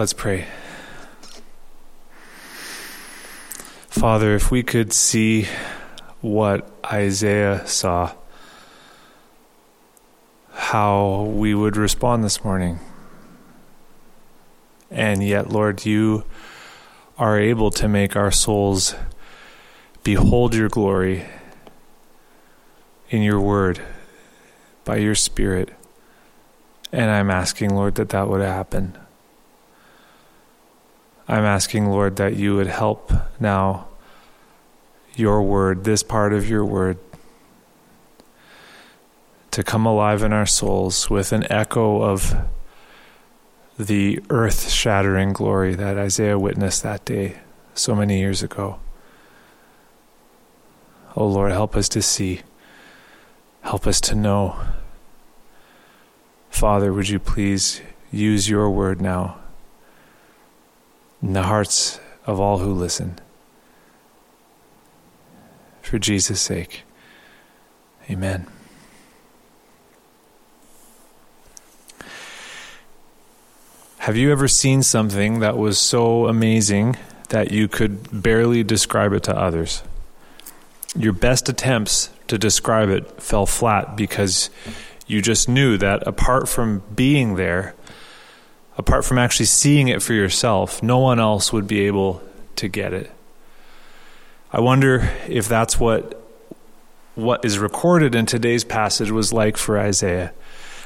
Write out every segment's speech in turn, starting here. Let's pray. Father, if we could see what Isaiah saw, how we would respond this morning. And yet, Lord, you are able to make our souls behold your glory in your word, by your Spirit. And I'm asking, Lord, that that would happen. I'm asking, Lord, that you would help now your word, this part of your word, to come alive in our souls with an echo of the earth-shattering glory that Isaiah witnessed that day so many years ago. Oh, Lord, help us to see. Help us to know. Father, would you please use your word now in the hearts of all who listen. For Jesus' sake, amen. Have you ever seen something that was so amazing that you could barely describe it to others? Your best attempts to describe it fell flat because you just knew that apart from being there, apart from actually seeing it for yourself, no one else would be able to get it. I wonder if that's what is recorded in today's passage was like for Isaiah.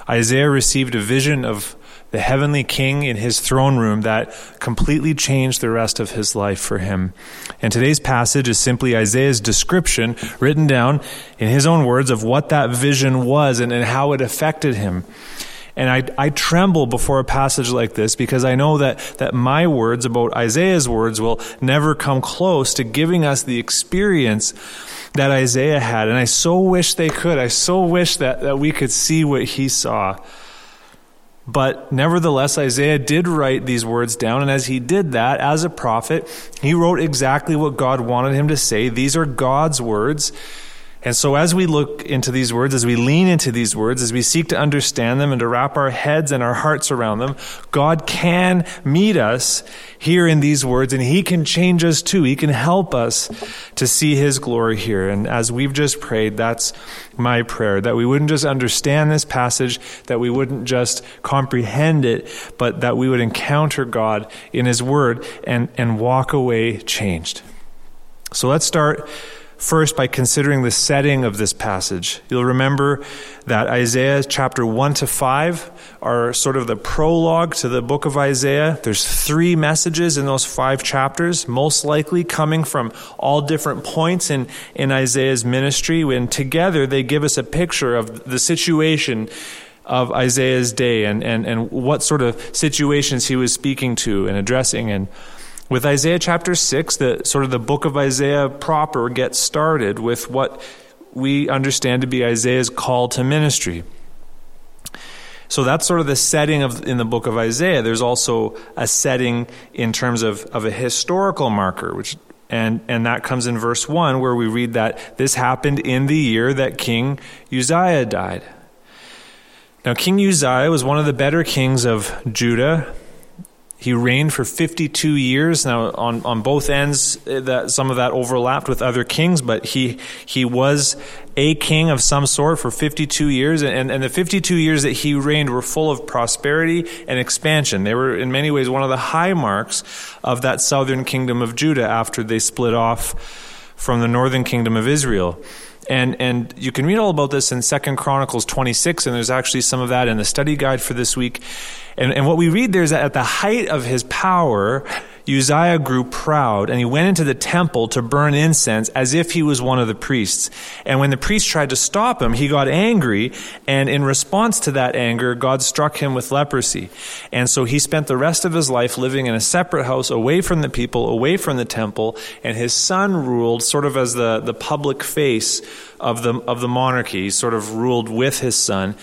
Isaiah received a vision of the heavenly king in his throne room that completely changed the rest of his life for him. And today's passage is simply Isaiah's description written down in his own words of what that vision was and how it affected him. And I tremble before a passage like this because I know that my words about Isaiah's words will never come close to giving us the experience that Isaiah had. And I so wish they could. I so wish that we could see what he saw. But nevertheless, Isaiah did write these words down. And as he did that, as a prophet, he wrote exactly what God wanted him to say. These are God's words. And so as we look into these words, as we lean into these words, as we seek to understand them and to wrap our heads and our hearts around them, God can meet us here in these words, and he can change us too. He can help us to see his glory here. And as we've just prayed, that's my prayer, that we wouldn't just understand this passage, that we wouldn't just comprehend it, but that we would encounter God in his word and walk away changed. So let's start first, by considering the setting of this passage. You'll remember that Isaiah chapter 1 to 5 are sort of the prologue to the book of Isaiah. There's three messages in those five chapters, most likely coming from all different points in Isaiah's ministry. And together they give us a picture of the situation of Isaiah's day and what sort of situations he was speaking to and addressing. And with Isaiah chapter 6, the book of Isaiah proper gets started with what we understand to be Isaiah's call to ministry. So that's sort of the setting in the book of Isaiah. There's also a setting in terms of a historical marker, which and that comes in verse 1 where we read that this happened in the year that King Uzziah died. Now King Uzziah was one of the better kings of Judah. He reigned for 52 years. Now, on both ends, some of that overlapped with other kings, but he was a king of some sort for 52 years. And the 52 years that he reigned were full of prosperity and expansion. They were, in many ways, one of the high marks of that southern kingdom of Judah after they split off from the northern kingdom of Israel. And you can read all about this in 2 Chronicles 26, and there's actually some of that in the study guide for this week. And what we read there is that at the height of his power, Uzziah grew proud, and he went into the temple to burn incense as if he was one of the priests. And when the priest tried to stop him, he got angry, and in response to that anger, God struck him with leprosy. And so he spent the rest of his life living in a separate house, away from the people, away from the temple, and his son ruled sort of as the public face of the monarchy. He sort of ruled with his son,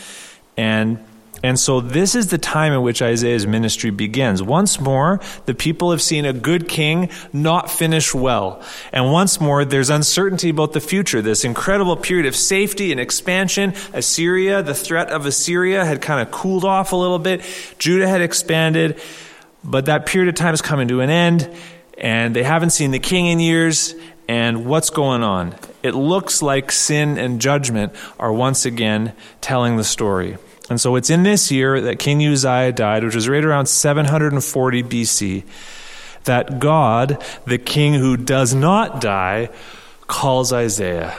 And so this is the time in which Isaiah's ministry begins. Once more, the people have seen a good king not finish well. And once more, there's uncertainty about the future. This incredible period of safety and expansion. Assyria, the threat of Assyria had kind of cooled off a little bit. Judah had expanded. But that period of time is coming to an end, and they haven't seen the king in years, and what's going on? It looks like sin and judgment are once again telling the story. And so it's in this year that King Uzziah died, which was right around 740 BC, that God, the king who does not die, calls Isaiah.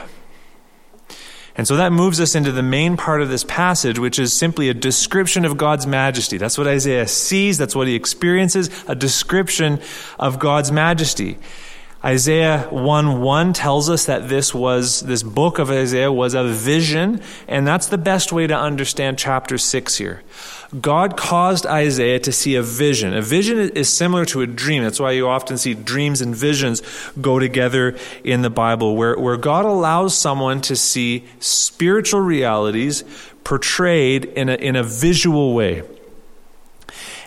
And so that moves us into the main part of this passage, which is simply a description of God's majesty. That's what Isaiah sees. That's what he experiences, a description of God's majesty. Isaiah 1:1 tells us that this book of Isaiah was a vision, and that's the best way to understand chapter 6 here. God caused Isaiah to see a vision. A vision is similar to a dream. That's why you often see dreams and visions go together in the Bible, where God allows someone to see spiritual realities portrayed in a visual way.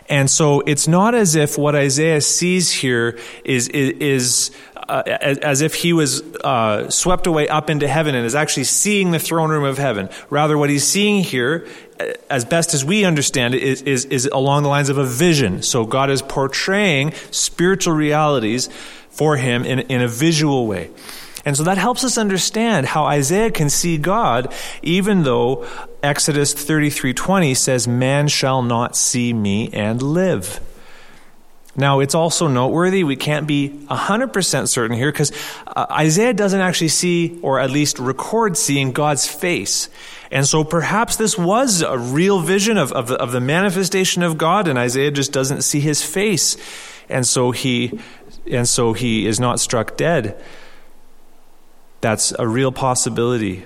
And so it's not as if what Isaiah sees here is as if he was swept away up into heaven and is actually seeing the throne room of heaven. Rather, what he's seeing here, as best as we understand it, is along the lines of a vision. So God is portraying spiritual realities for him in a visual way. And so that helps us understand how Isaiah can see God, even though Exodus 33:20 says, "Man shall not see me and live." Now, it's also noteworthy, we can't be 100% certain here, because Isaiah doesn't actually see, or at least record seeing, God's face. And so perhaps this was a real vision of the manifestation of God, and Isaiah just doesn't see his face. And so he is not struck dead. That's a real possibility.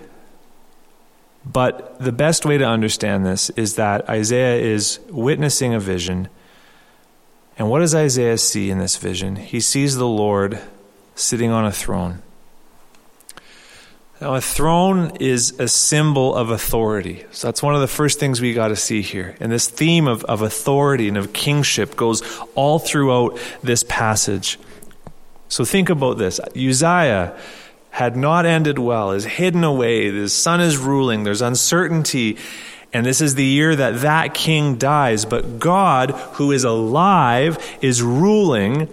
But the best way to understand this is that Isaiah is witnessing a vision. And what does Isaiah see in this vision? He sees the Lord sitting on a throne. Now, a throne is a symbol of authority. So that's one of the first things we got to see here. And this theme of authority and of kingship goes all throughout this passage. So think about this. Uzziah had not ended well, is hidden away, his son is ruling, there's uncertainty, and this is the year that king dies. But God, who is alive, is ruling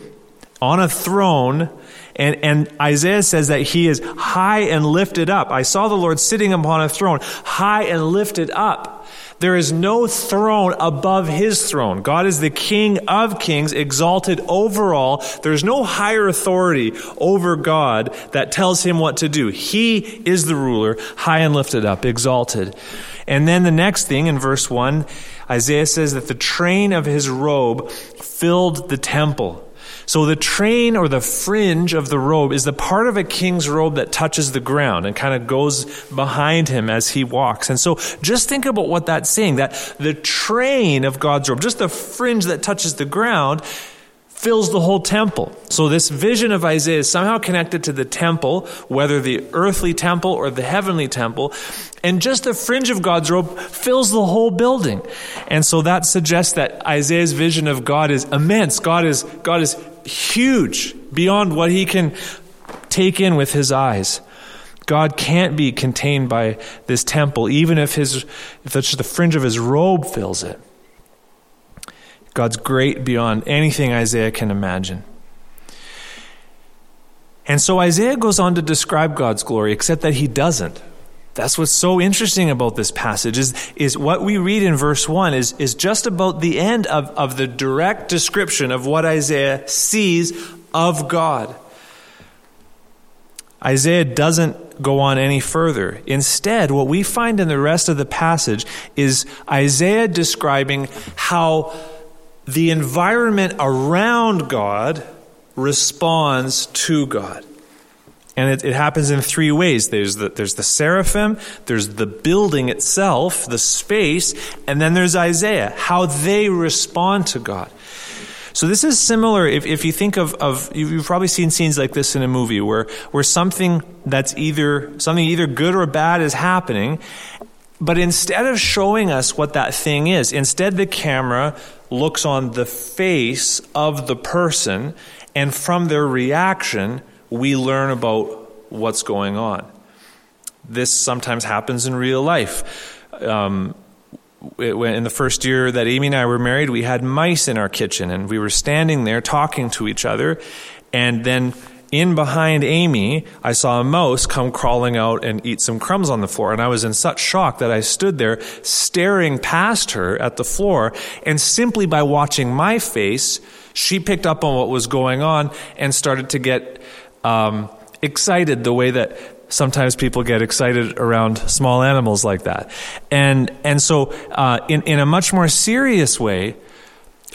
on a throne, and Isaiah says that he is high and lifted up. I saw the Lord sitting upon a throne, high and lifted up. There is no throne above his throne. God is the King of kings, exalted over all. There's no higher authority over God that tells him what to do. He is the ruler, high and lifted up, exalted. And then the next thing in verse 1, Isaiah says that the train of his robe filled the temple. So the train, or the fringe of the robe, is the part of a king's robe that touches the ground and kind of goes behind him as he walks. And so just think about what that's saying, that the train of God's robe, just the fringe that touches the ground, fills the whole temple. So this vision of Isaiah is somehow connected to the temple, whether the earthly temple or the heavenly temple, and just the fringe of God's robe fills the whole building. And so that suggests that Isaiah's vision of God is immense. God is huge, beyond what he can take in with his eyes. God can't be contained by this temple, even if the fringe of his robe fills it. God's great beyond anything Isaiah can imagine. And so Isaiah goes on to describe God's glory, except that he doesn't. That's what's so interesting about this passage is what we read in verse 1 is just about the end of the direct description of what Isaiah sees of God. Isaiah doesn't go on any further. Instead, what we find in the rest of the passage is Isaiah describing how the environment around God responds to God. And it happens in three ways. There's the seraphim, there's the building itself, the space, and then there's Isaiah, how they respond to God. So this is similar, if you think of you've probably seen scenes like this in a movie where something that's either good or bad is happening, but instead of showing us what that thing is, instead the camera looks on the face of the person, and from their reaction, we learn about what's going on. This sometimes happens in real life. in the first year that Amy and I were married, we had mice in our kitchen, and we were standing there talking to each other, and then in behind Amy, I saw a mouse come crawling out and eat some crumbs on the floor, and I was in such shock that I stood there staring past her at the floor, and simply by watching my face, she picked up on what was going on and started to get excited the way that sometimes people get excited around small animals like that. And so in a much more serious way,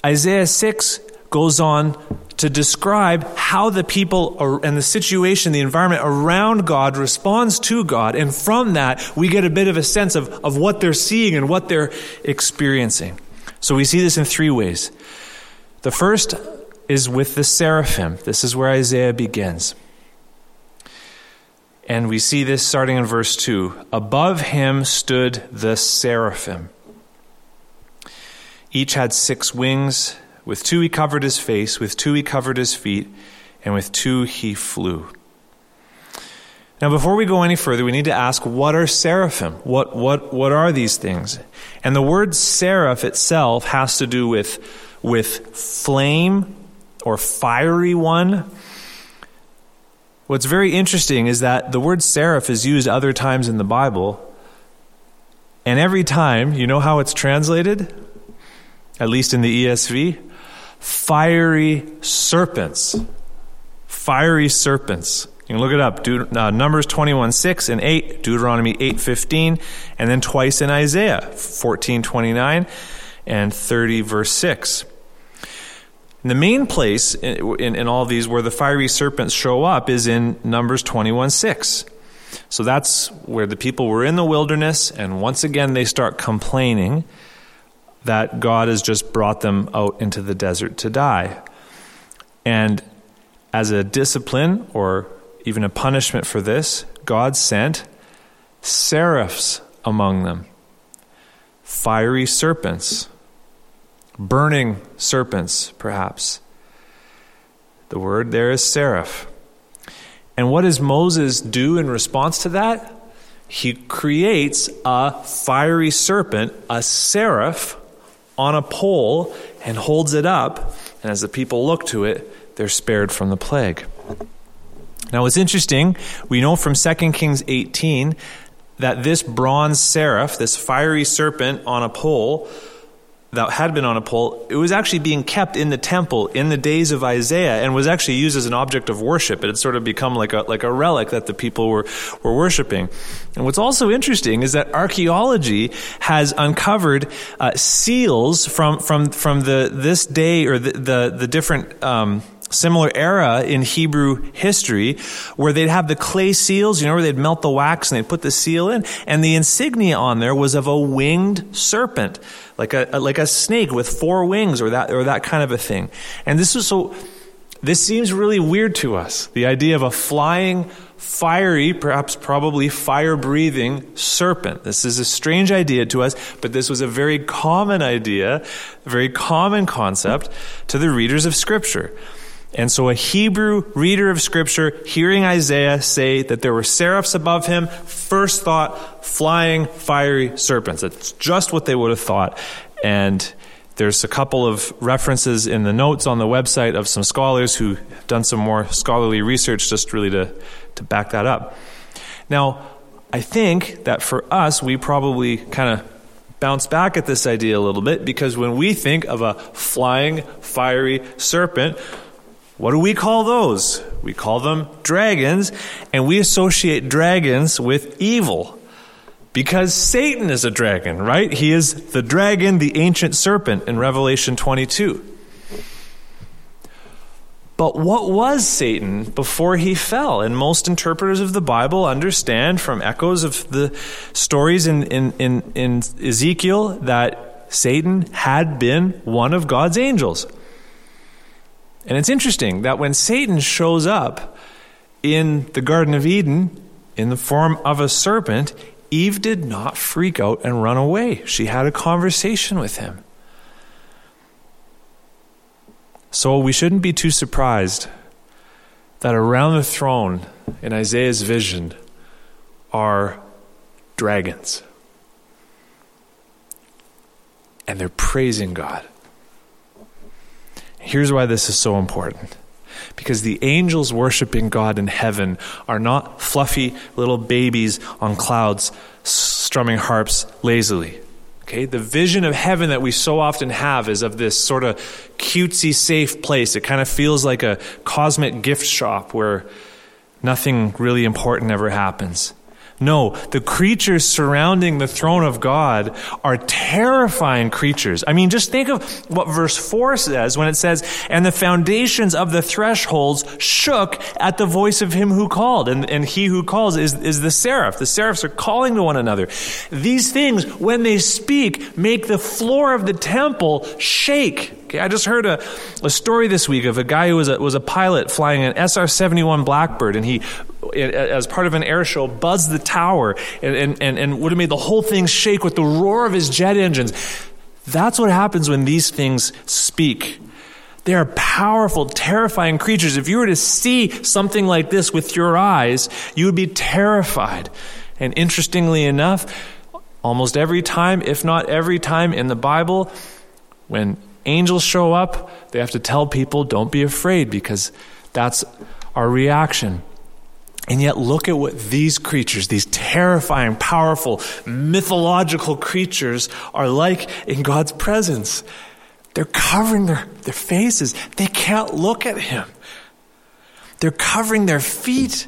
Isaiah 6 goes on to describe how the people and the situation, the environment around God responds to God. And from that, we get a bit of a sense of what they're seeing and what they're experiencing. So we see this in three ways. The first is with the seraphim. This is where Isaiah begins. And we see this starting in verse 2. Above him stood the seraphim. Each had six wings. With two he covered his face, with two he covered his feet, and with two he flew. Now before we go any further, we need to ask, what are seraphim? What are these things? And the word seraph itself has to do with flame or fiery one. What's very interesting is that the word seraph is used other times in the Bible, and every time, you know how it's translated? At least in the ESV, fiery serpents. Fiery serpents. You can look it up. Numbers 21:6 and 8, Deuteronomy 8:15, and then twice in Isaiah 14:29 and 30 verse 6. And the main place in all of these where the fiery serpents show up is in Numbers 21:6. So that's where the people were in the wilderness, and once again they start complaining that God has just brought them out into the desert to die. And as a discipline, or even a punishment for this, God sent seraphs among them. Fiery serpents. Burning serpents, perhaps. The word there is seraph. And what does Moses do in response to that? He creates a fiery serpent, a seraph, on a pole and holds it up, and as the people look to it, they're spared from the plague. Now what's interesting, we know from 2 Kings 18 that this bronze seraph, this fiery serpent on a pole that had been on a pole, it was actually being kept in the temple in the days of Isaiah and was actually used as an object of worship. It had sort of become like a relic that the people were worshiping. And what's also interesting is that archaeology has uncovered seals from this day or the different similar era in Hebrew history where they'd have the clay seals, you know, where they'd melt the wax and they'd put the seal in, and the insignia on there was of a winged serpent, like a snake with four wings or that kind of a thing. And this seems really weird to us, the idea of a flying, fiery, probably fire-breathing serpent. This is a strange idea to us, but this was a very common idea, a very common concept to the readers of Scripture. And so a Hebrew reader of Scripture, hearing Isaiah say that there were seraphs above him, first thought, flying, fiery serpents. That's just what they would have thought. And there's a couple of references in the notes on the website of some scholars who have done some more scholarly research just really to back that up. Now, I think that for us, we probably kind of bounce back at this idea a little bit, because when we think of a flying, fiery serpent, what do we call those? We call them dragons, and we associate dragons with evil because Satan is a dragon, right? He is the dragon, the ancient serpent in Revelation 22. But what was Satan before he fell? And most interpreters of the Bible understand from echoes of the stories in Ezekiel that Satan had been one of God's angels. And it's interesting that when Satan shows up in the Garden of Eden in the form of a serpent, Eve did not freak out and run away. She had a conversation with him. So we shouldn't be too surprised that around the throne in Isaiah's vision are dragons. and they're praising God. Here's why this is so important. Because the angels worshiping God in heaven are not fluffy little babies on clouds strumming harps lazily. Okay, the vision of heaven that we so often have is of this sort of cutesy safe place. It kind of feels like a cosmic gift shop where nothing really important ever happens. No, the creatures surrounding the throne of God are terrifying creatures. I mean, just think of what verse 4 says when it says, and the foundations of the thresholds shook at the voice of him who called. And he who calls is the seraph. The seraphs are calling to one another. These things, when they speak, make the floor of the temple shake. Okay, I just heard a story this week of a guy who was a pilot flying an SR-71 Blackbird, and he, as part of an air show, buzzed the tower and would have made the whole thing shake with the roar of his jet engines. That's what happens when these things speak. They are powerful, terrifying creatures. If you were to see something like this with your eyes, you would be terrified. And interestingly enough, almost every time, if not every time in the Bible, when angels show up, they have to tell people, don't be afraid, because that's our reaction. And yet look at what these creatures, these terrifying, powerful, mythological creatures are like in God's presence. They're covering their faces. They can't look at him. They're covering their feet.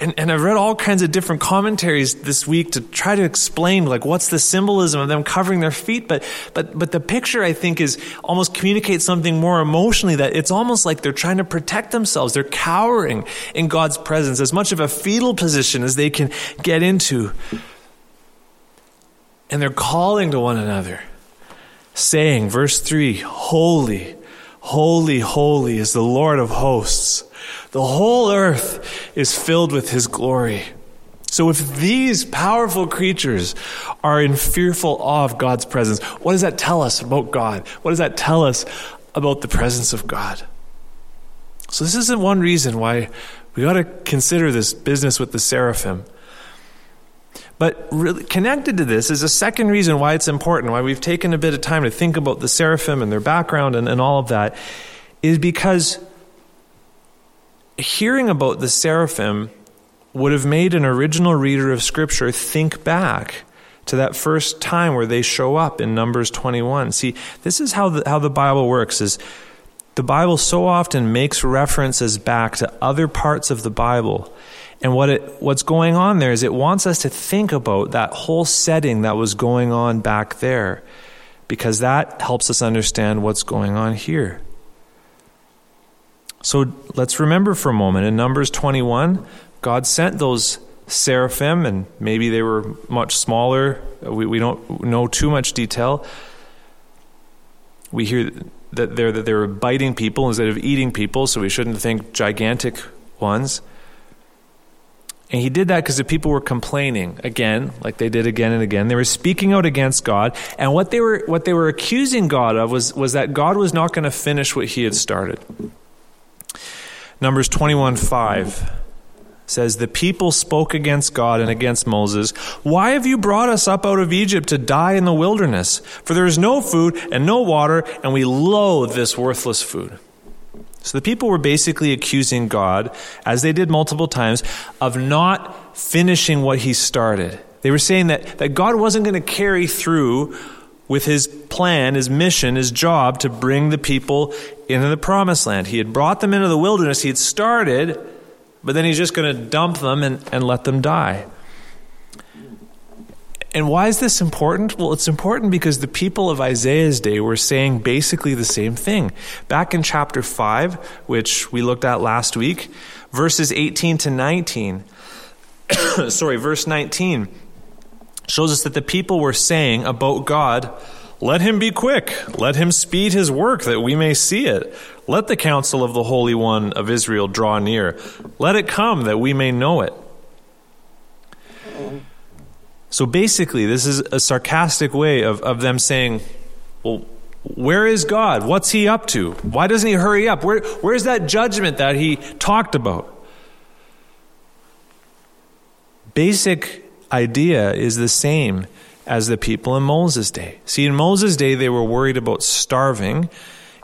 And I've read all kinds of different commentaries this week to try to explain, like, what's the symbolism of them covering their feet? But the picture, I think, is almost communicates something more emotionally, that it's almost like they're trying to protect themselves. They're cowering in God's presence, as much of a fetal position as they can get into. And they're calling to one another, saying, verse 3, holy, holy, holy is the Lord of hosts. The whole earth is filled with his glory. So if these powerful creatures are in fearful awe of God's presence, what does that tell us about God? What does that tell us about the presence of God? So this isn't one reason why we ought to consider this business with the seraphim. But really connected to this is a second reason why it's important, why we've taken a bit of time to think about the seraphim and their background and all of that, is because hearing about the seraphim would have made an original reader of Scripture think back to that first time where they show up in Numbers 21. See, this is how the Bible works, is the Bible so often makes references back to other parts of the Bible. And what's going on there is it wants us to think about that whole setting that was going on back there, because that helps us understand what's going on here. So let's remember for a moment, in Numbers 21, God sent those seraphim, and maybe they were much smaller. We don't know too much detail. We hear that they were biting people instead of eating people, so we shouldn't think gigantic ones. And he did that because the people were complaining again, like they did again and again. They were speaking out against God, and what they were accusing God of was that God was not going to finish what he had started. Numbers 21:5 says, the people spoke against God and against Moses. Why have you brought us up out of Egypt to die in the wilderness? For there is no food and no water, and we loathe this worthless food. So the people were basically accusing God, as they did multiple times, of not finishing what he started. They were saying that God wasn't going to carry through with his plan, his mission, his job to bring the people into the promised land. He had brought them into the wilderness. He had started, but then he's just going to dump them and let them die. And why is this important? Well, it's important because the people of Isaiah's day were saying basically the same thing. Back in chapter 5, which we looked at last week, verses 18 to 19, verse 19 shows us that the people were saying about God, let him be quick, let him speed his work that we may see it. Let the counsel of the Holy One of Israel draw near. Let it come that we may know it. So basically, this is a sarcastic way of them saying, well, where is God? What's he up to? Why doesn't he hurry up? Where's that judgment that he talked about? Basic idea is the same as the people in Moses' day. See, in Moses' day, they were worried about starving.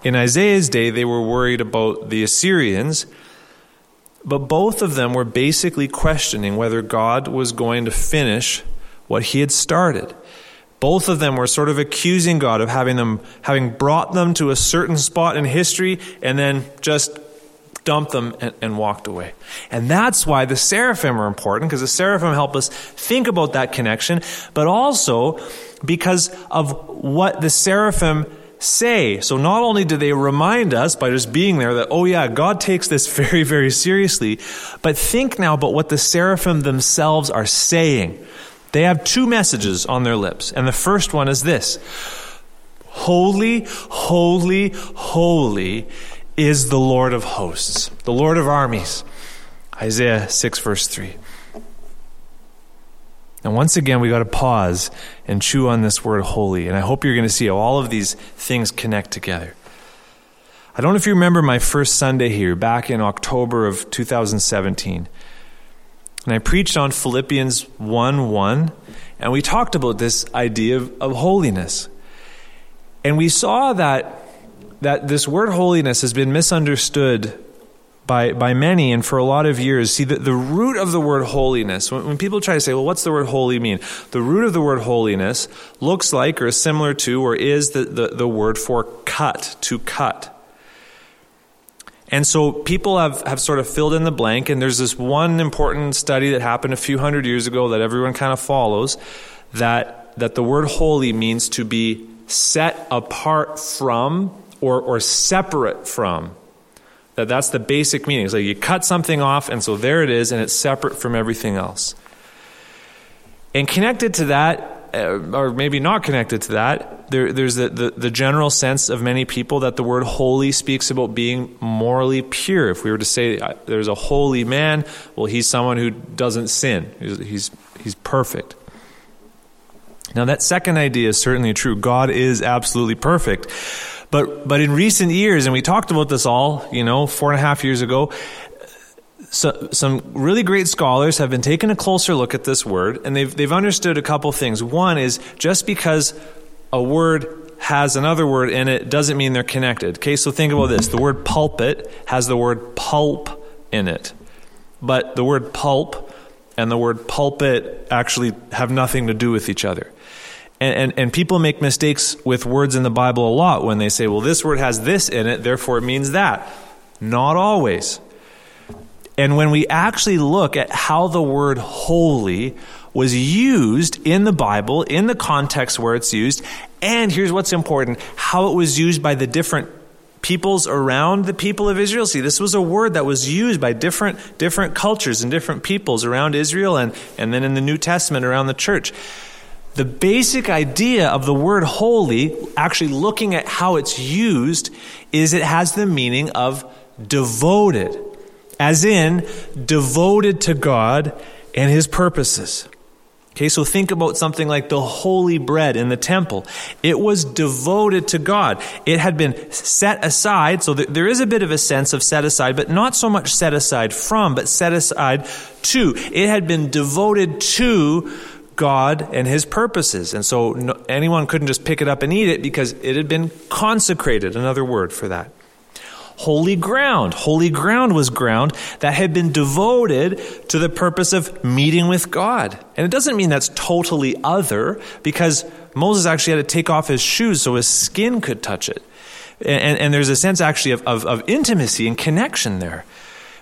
In Isaiah's day, they were worried about the Assyrians. But both of them were basically questioning whether God was going to finish what he had started. Both of them were sort of accusing God of having brought them to a certain spot in history and then just dumped them and walked away. And that's why the seraphim are important, because the seraphim help us think about that connection, but also because of what the seraphim say. So not only do they remind us by just being there that, oh yeah, God takes this very, very seriously, but think now about what the seraphim themselves are saying. They have two messages on their lips. And the first one is this: holy, holy, holy is the Lord of hosts, the Lord of armies. Isaiah 6, verse 3. And once again, we got to pause and chew on this word holy. And I hope you're going to see how all of these things connect together. I don't know if you remember my first Sunday here back in October of 2017. And I preached on Philippians 1:1, and we talked about this idea of holiness. And we saw that this word holiness has been misunderstood by many and for a lot of years. See, the root of the word holiness, when people try to say, well, what's the word holy mean? The root of the word holiness looks like or is similar to or is the word for cut, to cut. And so people have sort of filled in the blank, and there's this one important study that happened a few hundred years ago that everyone kind of follows, that the word holy means to be set apart from or separate from. That's the basic meaning. It's like you cut something off, and so there it is, and it's separate from everything else. And connected to that, or maybe not connected to that, there's the general sense of many people that the word holy speaks about being morally pure. If we were to say there's a holy man, well, he's someone who doesn't sin. He's perfect. Now, that second idea is certainly true. God is absolutely perfect. But in recent years, and we talked about this all, 4.5 years ago, so some really great scholars have been taking a closer look at this word, and they've understood a couple things. One is just because a word has another word in it doesn't mean they're connected. Okay, so think about this. The word pulpit has the word pulp in it, but the word pulp and the word pulpit actually have nothing to do with each other. And people make mistakes with words in the Bible a lot when they say, well, this word has this in it, therefore it means that. Not always. And when we actually look at how the word holy was used in the Bible, in the context where it's used, and here's what's important, how it was used by the different peoples around the people of Israel. See, this was a word that was used by different cultures and different peoples around Israel and then in the New Testament around the church. The basic idea of the word holy, actually looking at how it's used, is it has the meaning of devoted, as in devoted to God and his purposes. Okay, so think about something like the holy bread in the temple. It was devoted to God. It had been set aside, so there is a bit of a sense of set aside, but not so much set aside from, but set aside to. It had been devoted to God and his purposes. And so anyone couldn't just pick it up and eat it because it had been consecrated, another word for that. Holy ground. Holy ground was ground that had been devoted to the purpose of meeting with God. And it doesn't mean that's totally other, because Moses actually had to take off his shoes so his skin could touch it. And there's a sense actually of intimacy and connection there.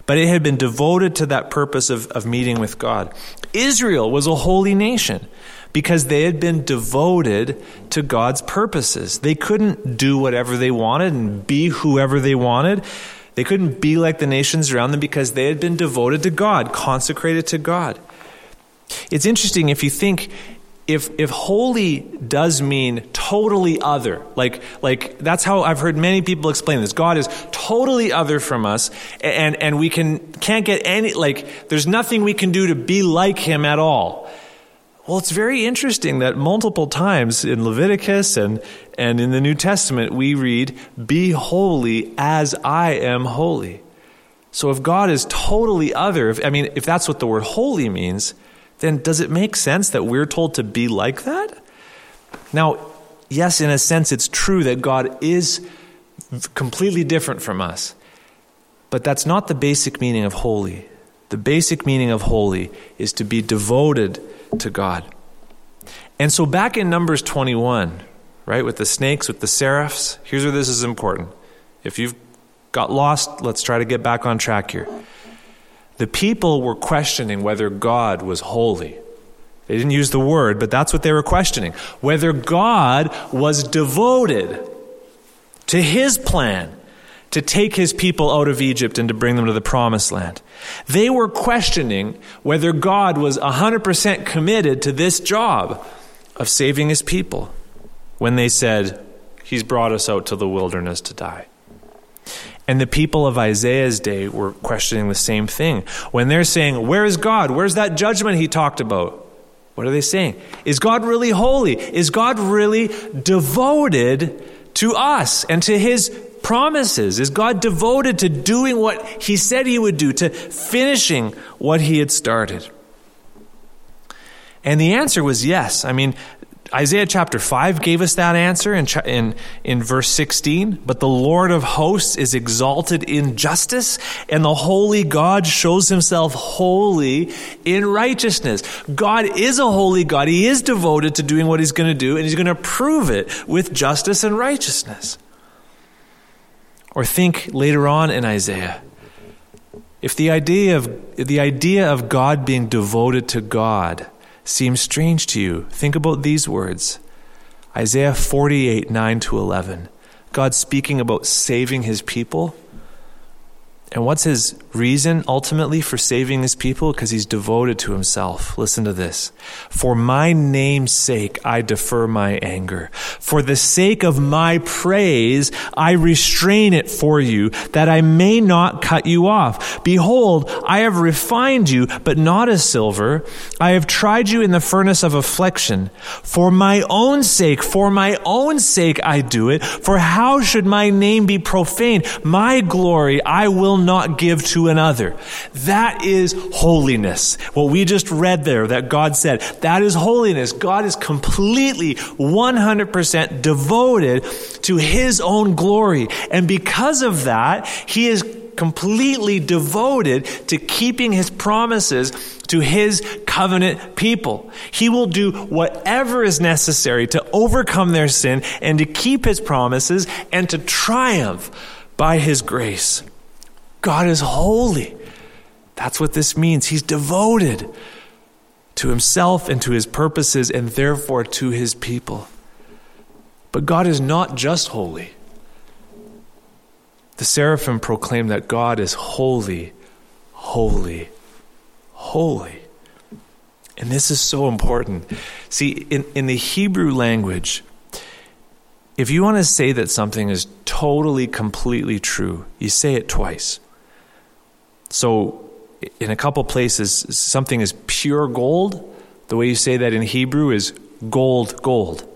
But it had been devoted to that purpose of meeting with God. Israel was a holy nation because they had been devoted to God's purposes. They couldn't do whatever they wanted and be whoever they wanted. They couldn't be like the nations around them because they had been devoted to God, consecrated to God. It's interesting if you think, if holy does mean totally other, like that's how I've heard many people explain this. God is totally other from us, and we can't get any, like there's nothing we can do to be like him at all. Well, it's very interesting that multiple times in Leviticus and in the New Testament we read, "Be holy as I am holy." So if God is totally other, if that's what the word holy means, then does it make sense that we're told to be like that? Now, yes, in a sense, it's true that God is completely different from us, but that's not the basic meaning of holy. The basic meaning of holy is to be devoted to God. And so back in Numbers 21, right, with the snakes, with the seraphs, here's where this is important. If you've got lost, let's try to get back on track here. The people were questioning whether God was holy. They didn't use the word, but that's what they were questioning. Whether God was devoted to his plan to take his people out of Egypt and to bring them to the promised land. They were questioning whether God was 100% committed to this job of saving his people when they said, he's brought us out to the wilderness to die. And the people of Isaiah's day were questioning the same thing. When they're saying, where is God? Where's that judgment he talked about? What are they saying? Is God really holy? Is God really devoted to us and to his promises? Is God devoted to doing what he said he would do, to finishing what he had started? And the answer was yes. I mean, Isaiah chapter 5 gave us that answer in verse 16. But the Lord of hosts is exalted in justice, and the holy God shows himself holy in righteousness. God is a holy God. He is devoted to doing what he's going to do, and he's going to prove it with justice and righteousness. Or think later on in Isaiah, if the idea of God being devoted to God seems strange to you, think about these words. Isaiah 48, 9-11. God speaking about saving his people. And what's his reason ultimately for saving his people? Because he's devoted to himself. Listen to this. For my name's sake, I defer my anger. For the sake of my praise, I restrain it for you, that I may not cut you off. Behold, I have refined you, but not as silver. I have tried you in the furnace of affliction. For my own sake, I do it. For how should my name be profaned? My glory, I will not give to another. That is holiness. What we just read there that God said, that is holiness. God is completely 100% devoted to his own glory. And because of that, he is completely devoted to keeping his promises to his covenant people. He will do whatever is necessary to overcome their sin and to keep his promises and to triumph by his grace. God is holy. That's what this means. He's devoted to himself and to his purposes and therefore to his people. But God is not just holy. The seraphim proclaim that God is holy, holy, holy. And this is so important. See, in the Hebrew language, if you want to say that something is totally, completely true, you say it twice. So in a couple places, something is pure gold. The way you say that in Hebrew is gold, gold.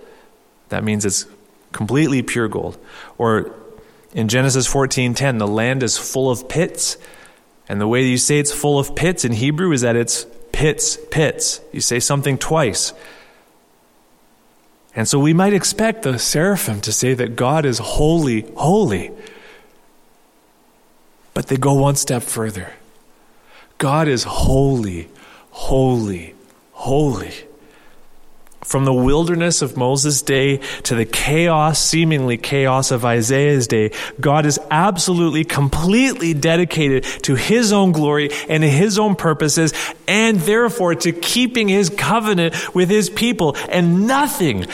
That means it's completely pure gold. Or in Genesis 14:10, the land is full of pits. And the way you say it's full of pits in Hebrew is that it's pits, pits. You say something twice. And so we might expect the seraphim to say that God is holy, holy. But they go one step further. God is holy, holy, holy. From the wilderness of Moses' day to the chaos, seemingly chaos of Isaiah's day, God is absolutely, completely dedicated to his own glory and his own purposes, and therefore to keeping his covenant with his people. And nothing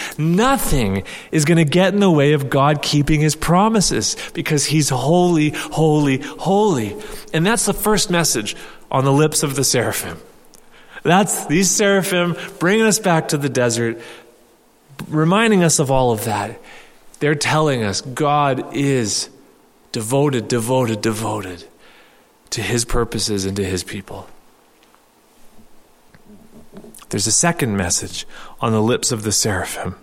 is going to get in the way of God keeping his promises, because he's holy, holy, holy. And that's the first message on the lips of the seraphim. That's these seraphim bringing us back to the desert, reminding us of all of that. They're telling us God is devoted, devoted, devoted to his purposes and to his people. There's a second message on the lips of the seraphim.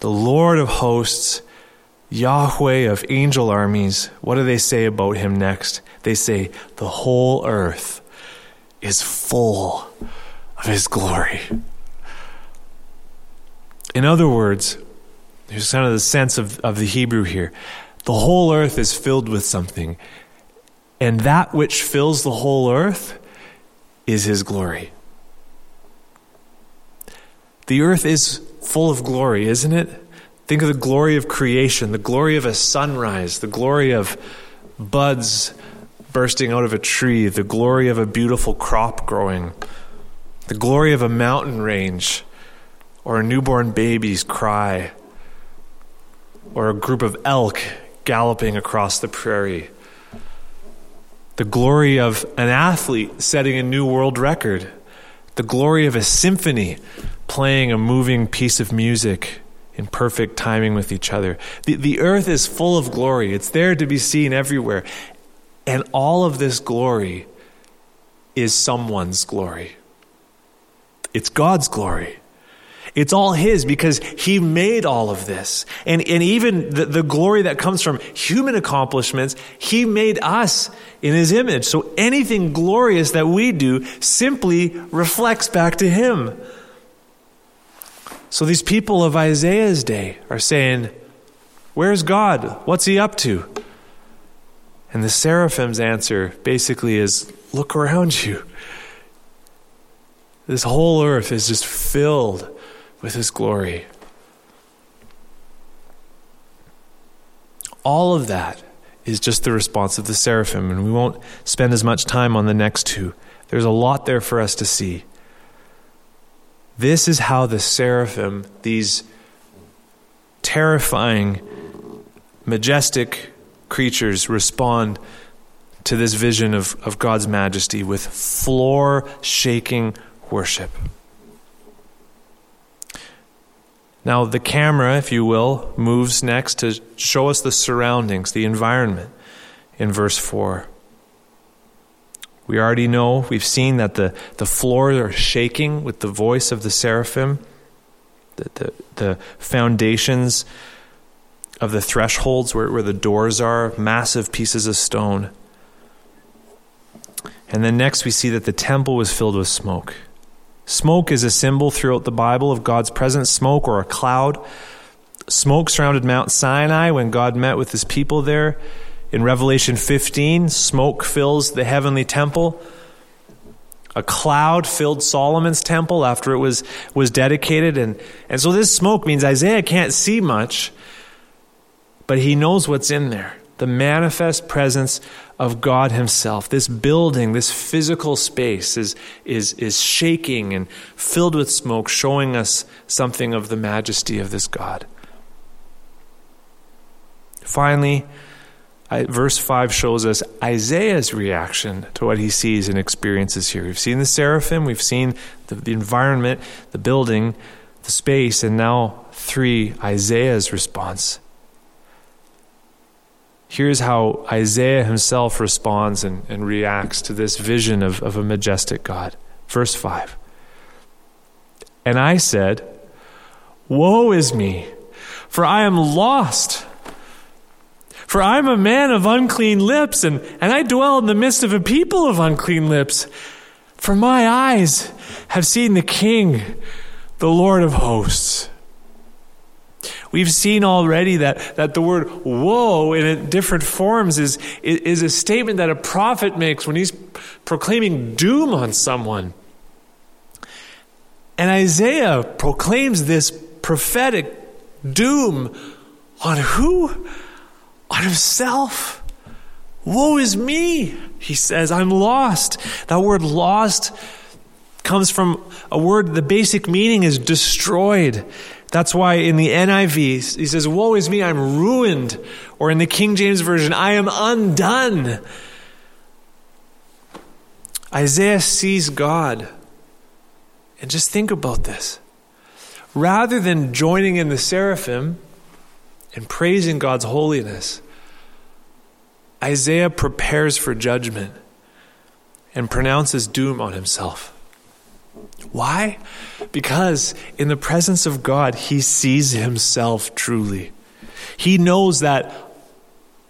The Lord of hosts, Yahweh of angel armies, what do they say about him next? They say, the whole earth is full of his glory. In other words, there's kind of the sense of the Hebrew here. The whole earth is filled with something. And that which fills the whole earth is his glory. The earth is full of glory, isn't it? Think of the glory of creation, the glory of a sunrise, the glory of buds bursting out of a tree, the glory of a beautiful crop growing, the glory of a mountain range, or a newborn baby's cry, or a group of elk galloping across the prairie, the glory of an athlete setting a new world record, the glory of a symphony playing a moving piece of music in perfect timing with each other. The earth is full of glory. It's there to be seen everywhere. And all of this glory is someone's glory. It's God's glory. It's all his because he made all of this. And even the glory that comes from human accomplishments, he made us in his image. So anything glorious that we do simply reflects back to him. So these people of Isaiah's day are saying, where's God? What's he up to? And the seraphim's answer basically is, look around you. This whole earth is just filled with his glory. All of that is just the response of the seraphim, and we won't spend as much time on the next two. There's a lot there for us to see. This is how the seraphim, these terrifying, majestic creatures, respond to this vision of God's majesty with floor-shaking worship. Now the camera, if you will, moves next to show us the surroundings, the environment in verse 4. We already know, we've seen that the floor are shaking with the voice of the seraphim. The foundations of the thresholds where the doors are, massive pieces of stone. And then next we see that the temple was filled with smoke. Smoke is a symbol throughout the Bible of God's presence, smoke or a cloud. Smoke surrounded Mount Sinai when God met with his people there. In Revelation 15, smoke fills the heavenly temple. A cloud filled Solomon's temple after it was dedicated. And so this smoke means Isaiah can't see much, but he knows what's in there. The manifest presence of God himself. This building, this physical space is shaking and filled with smoke, showing us something of the majesty of this God. Finally, verse 5 shows us Isaiah's reaction to what he sees and experiences here. We've seen the seraphim, we've seen the environment, the building, the space, and now 3, Isaiah's response. Here's how Isaiah himself responds and reacts to this vision of a majestic God. Verse 5. And I said, "Woe is me, for I am lost. For I am a man of unclean lips, and I dwell in the midst of a people of unclean lips. For my eyes have seen the King, the Lord of hosts." We've seen already that the word woe in different forms is a statement that a prophet makes when he's proclaiming doom on someone. And Isaiah proclaims this prophetic doom on who? On himself. Woe is me, he says, I'm lost. That word lost comes from a word, the basic meaning is destroyed. That's why in the NIV, he says, woe is me, I'm ruined. Or in the King James Version, I am undone. Isaiah sees God. And just think about this. Rather than joining in the seraphim and praising God's holiness, Isaiah prepares for judgment and pronounces doom on himself. Why? Because in the presence of God, he sees himself truly. He knows that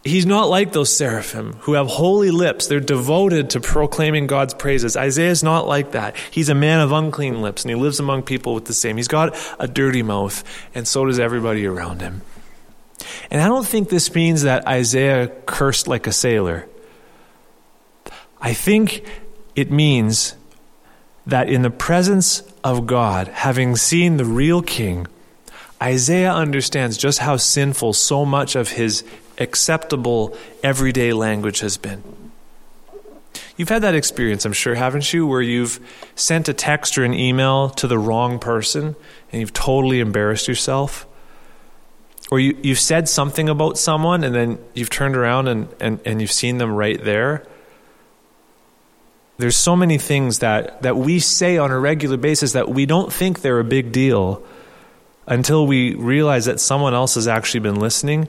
He's not like those seraphim who have holy lips. They're devoted to proclaiming God's praises. Isaiah's not like that. He's a man of unclean lips, and he lives among people with the same. He's got a dirty mouth, and so does everybody around him. And I don't think this means that Isaiah cursed like a sailor. I think it means that in the presence of God, having seen the real king, Isaiah understands just how sinful so much of his acceptable everyday language has been. You've had that experience, I'm sure, haven't you, where you've sent a text or an email to the wrong person and you've totally embarrassed yourself? Or you've said something about someone and then you've turned around and you've seen them right there. There's so many things that we say on a regular basis that we don't think they're a big deal until we realize that someone else has actually been listening.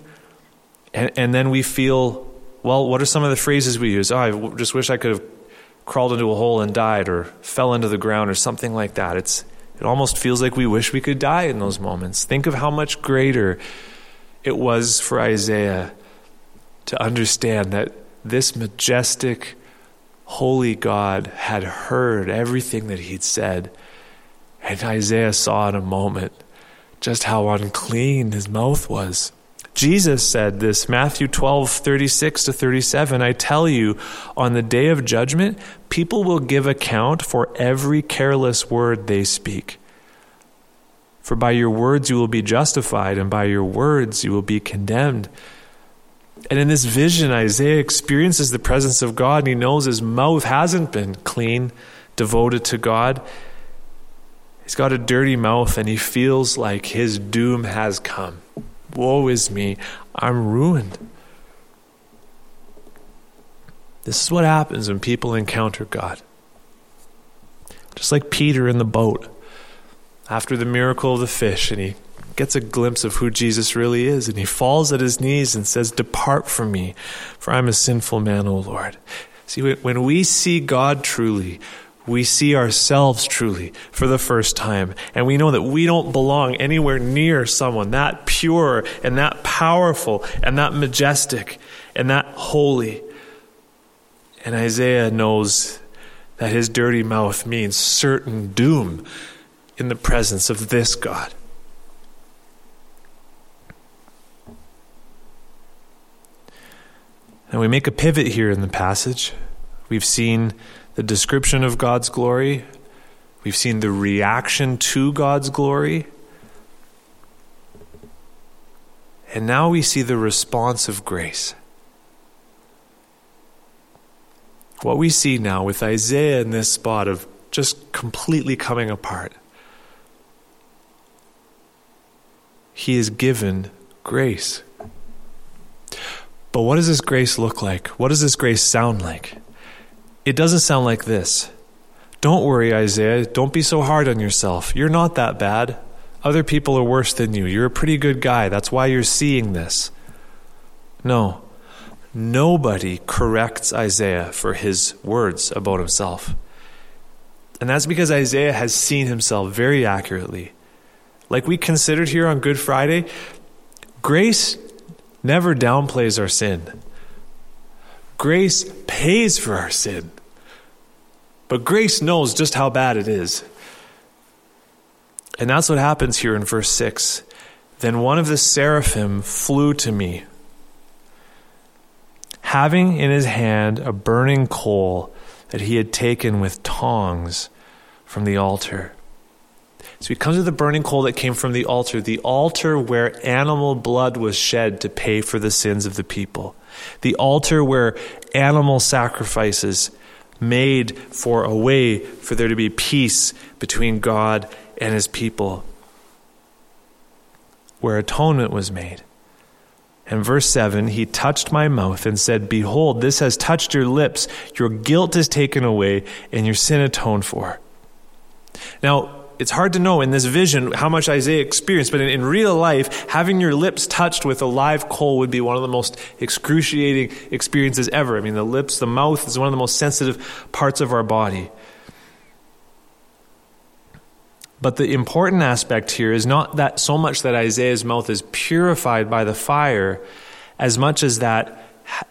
And then we feel, well, what are some of the phrases we use? Oh, I just wish I could have crawled into a hole and died, or fell into the ground, or something like that. It almost feels like we wish we could die in those moments. Think of how much greater it was for Isaiah to understand that this majestic, holy God had heard everything that he'd said. And Isaiah saw in a moment just how unclean his mouth was. Jesus said this, Matthew 12:36-37, I tell you, on the day of judgment, people will give account for every careless word they speak. For by your words you will be justified, and by your words you will be condemned. And in this vision, Isaiah experiences the presence of God, and he knows his mouth hasn't been clean, devoted to God. He's got a dirty mouth, and he feels like his doom has come. Woe is me, I'm ruined. This is what happens when people encounter God. Just like Peter in the boat, after the miracle of the fish, and he gets a glimpse of who Jesus really is, and he falls at his knees and says, depart from me, for I'm a sinful man, O Lord. See, when we see God truly, we see ourselves truly for the first time, and we know that we don't belong anywhere near someone that pure and that powerful and that majestic and that holy. And Isaiah knows that his dirty mouth means certain doom in the presence of this God. And we make a pivot here in the passage. We've seen the description of God's glory. We've seen the reaction to God's glory. And now we see the response of grace. What we see now with Isaiah in this spot of just completely coming apart, he is given grace. But what does this grace look like? What does this grace sound like? It doesn't sound like this. Don't worry, Isaiah. Don't be so hard on yourself. You're not that bad. Other people are worse than you. You're a pretty good guy. That's why you're seeing this. No. Nobody corrects Isaiah for his words about himself. And that's because Isaiah has seen himself very accurately. Like we considered here on Good Friday, grace never downplays our sin. Grace pays for our sin. But grace knows just how bad it is. And that's what happens here in verse 6. Then one of the seraphim flew to me, having in his hand a burning coal that he had taken with tongs from the altar. So he comes to the burning coal that came from the altar where animal blood was shed to pay for the sins of the people, the altar where animal sacrifices made for a way for there to be peace between God and his people, where atonement was made. And verse 7, he touched my mouth and said, behold, this has touched your lips. Your guilt is taken away and your sin atoned for. Now, it's hard to know in this vision how much Isaiah experienced, but in real life, having your lips touched with a live coal would be one of the most excruciating experiences ever. I mean, the lips, the mouth is one of the most sensitive parts of our body. But the important aspect here is not that so much that Isaiah's mouth is purified by the fire, as much as that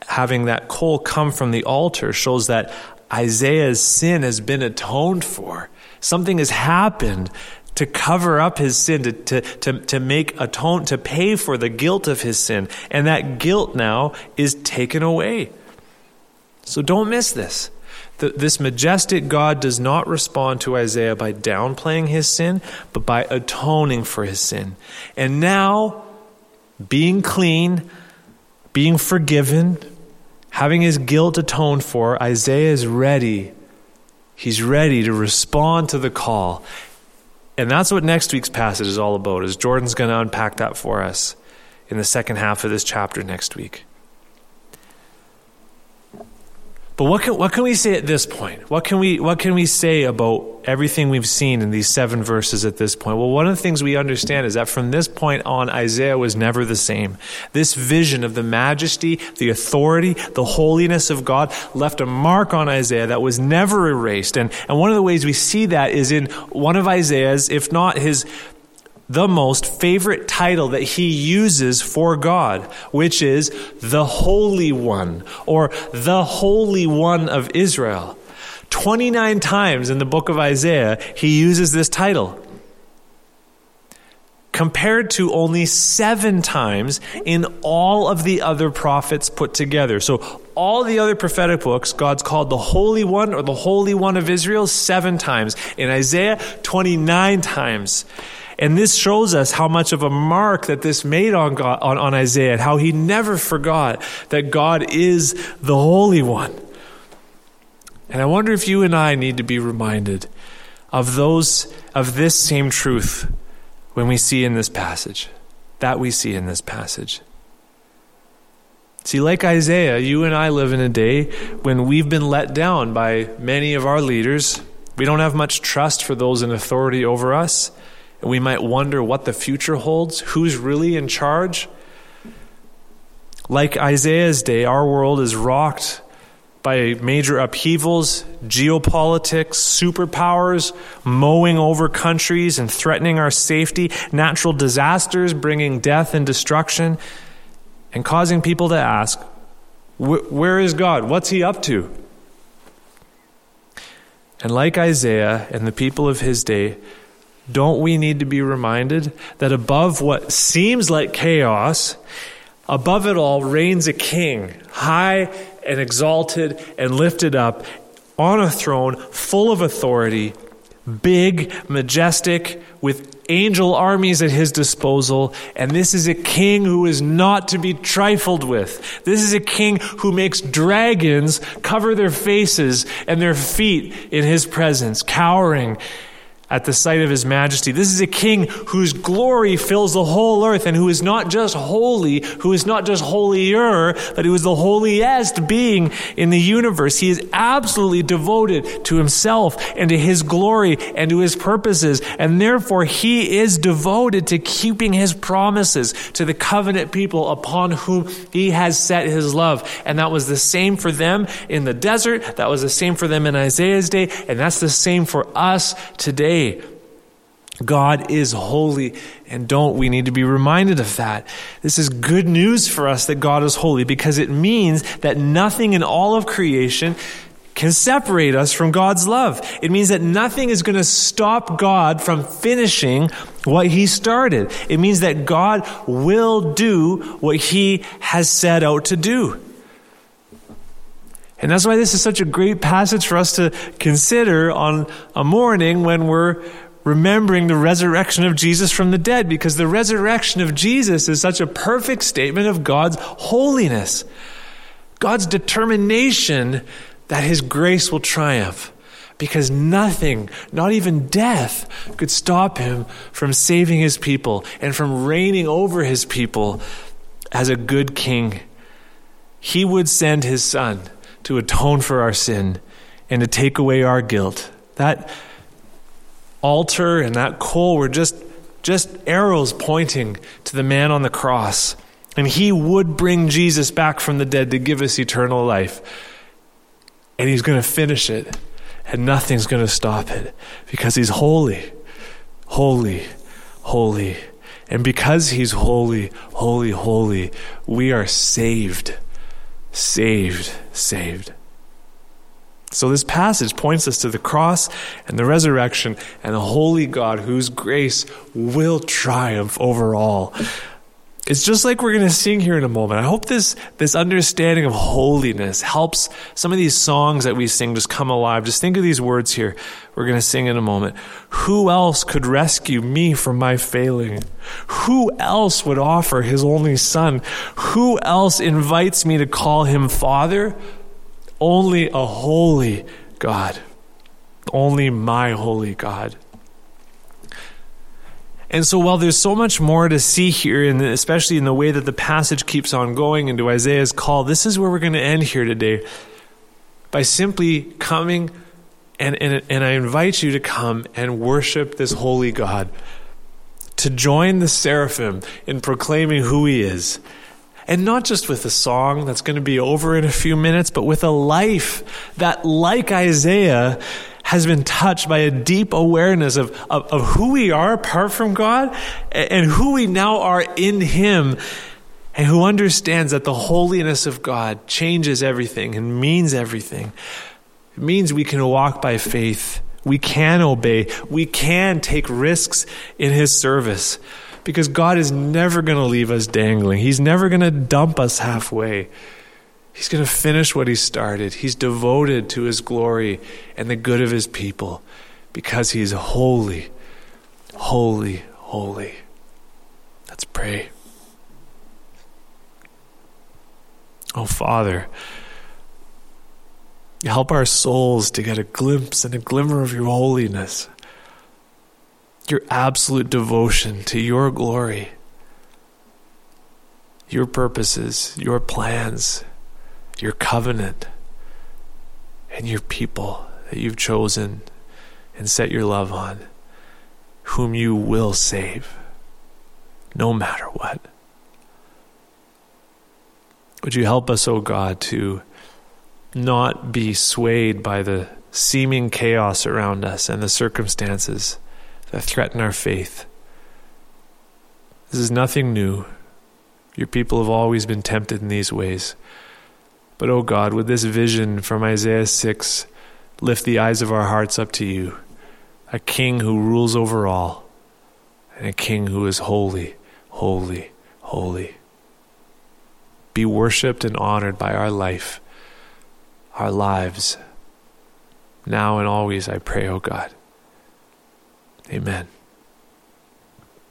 having that coal come from the altar shows that Isaiah's sin has been atoned for. Something has happened to cover up his sin, to make atone, to pay for the guilt of his sin. And that guilt now is taken away. So don't miss this. This majestic God does not respond to Isaiah by downplaying his sin, but by atoning for his sin. And now, being clean, being forgiven, having his guilt atoned for, Isaiah is ready. He's ready to respond to the call. And that's what next week's passage is all about, is Jordan's going to unpack that for us in the second half of this chapter next week. But what can we say at this point? What can we say about everything we've seen in these 7 verses at this point? Well, one of the things we understand is that from this point on, Isaiah was never the same. This vision of the majesty, the authority, the holiness of God left a mark on Isaiah that was never erased. And one of the ways we see that is in one of Isaiah's, if not the most favorite title that he uses for God, which is the Holy One, or the Holy One of Israel. 29 times in the book of Isaiah, he uses this title, compared to only 7 times in all of the other prophets put together. So all the other prophetic books, God's called the Holy One or the Holy One of Israel 7 times. In Isaiah, 29 times. And this shows us how much of a mark that this made on God, on Isaiah, and how he never forgot that God is the Holy One. And I wonder if you and I need to be reminded of this same truth when we see in this passage, that we see in this passage. See, like Isaiah, you and I live in a day when we've been let down by many of our leaders. We don't have much trust for those in authority over us. And we might wonder what the future holds, who's really in charge. Like Isaiah's day, our world is rocked by major upheavals, geopolitics, superpowers mowing over countries and threatening our safety, natural disasters bringing death and destruction, and causing people to ask, where is God? What's he up to? And like Isaiah and the people of his day, don't we need to be reminded that above what seems like chaos, above it all reigns a king, high and exalted and lifted up, on a throne full of authority, big, majestic, with angel armies at his disposal. And this is a king who is not to be trifled with. This is a king who makes dragons cover their faces and their feet in his presence, cowering at the sight of his majesty. This is a king whose glory fills the whole earth, and who is not just holy, who is not just holier, but who is the holiest being in the universe. He is absolutely devoted to himself and to his glory and to his purposes. And therefore, he is devoted to keeping his promises to the covenant people upon whom he has set his love. And that was the same for them in the desert. That was the same for them in Isaiah's day. And that's the same for us today. God is holy, and don't we need to be reminded of that? This is good news for us that God is holy, because it means that nothing in all of creation can separate us from God's love. It means that nothing is going to stop God from finishing what he started. It means that God will do what he has set out to do. And that's why this is such a great passage for us to consider on a morning when we're remembering the resurrection of Jesus from the dead, because the resurrection of Jesus is such a perfect statement of God's holiness, God's determination that his grace will triumph, because nothing, not even death, could stop him from saving his people and from reigning over his people as a good king. He would send his son to atone for our sin and to take away our guilt. That altar and that coal were just arrows pointing to the man on the cross. And he would bring Jesus back from the dead to give us eternal life. And he's going to finish it. And nothing's going to stop it, because he's holy, holy, holy. And because he's holy, holy, holy, we are saved. saved. So this passage points us to the cross and the resurrection and the holy God whose grace will triumph over all. It's just like we're going to sing here in a moment. I hope this understanding of holiness helps some of these songs that we sing just come alive. Just think of these words here we're going to sing in a moment. Who else could rescue me from my failing? Who else would offer his only son? Who else invites me to call him Father? Only a holy God. Only my holy God. And so while there's so much more to see here, and especially in the way that the passage keeps on going into Isaiah's call, this is where we're going to end here today, by simply coming, and I invite you to come and worship this holy God, to join the seraphim in proclaiming who he is. And not just with a song that's going to be over in a few minutes, but with a life that, like Isaiah, has been touched by a deep awareness of who we are apart from God and who we now are in him, and who understands that the holiness of God changes everything and means everything. It means we can walk by faith. We can obey. We can take risks in his service, because God is never going to leave us dangling. He's never going to dump us halfway. He's going to finish what he started. He's devoted to his glory and the good of his people, because he is holy, holy, holy. Let's pray. Oh, Father, help our souls to get a glimpse and a glimmer of your holiness, your absolute devotion to your glory, your purposes, your plans, your covenant, and your people that you've chosen and set your love on, whom you will save, no matter what. Would you help us, O God, to not be swayed by the seeming chaos around us and the circumstances that threaten our faith. This is nothing new. Your people have always been tempted in these ways. But, oh God, would this vision from Isaiah 6 lift the eyes of our hearts up to you, a king who rules over all, and a king who is holy, holy, holy. Be worshipped and honored by our life, our lives, now and always, I pray, oh God. Amen.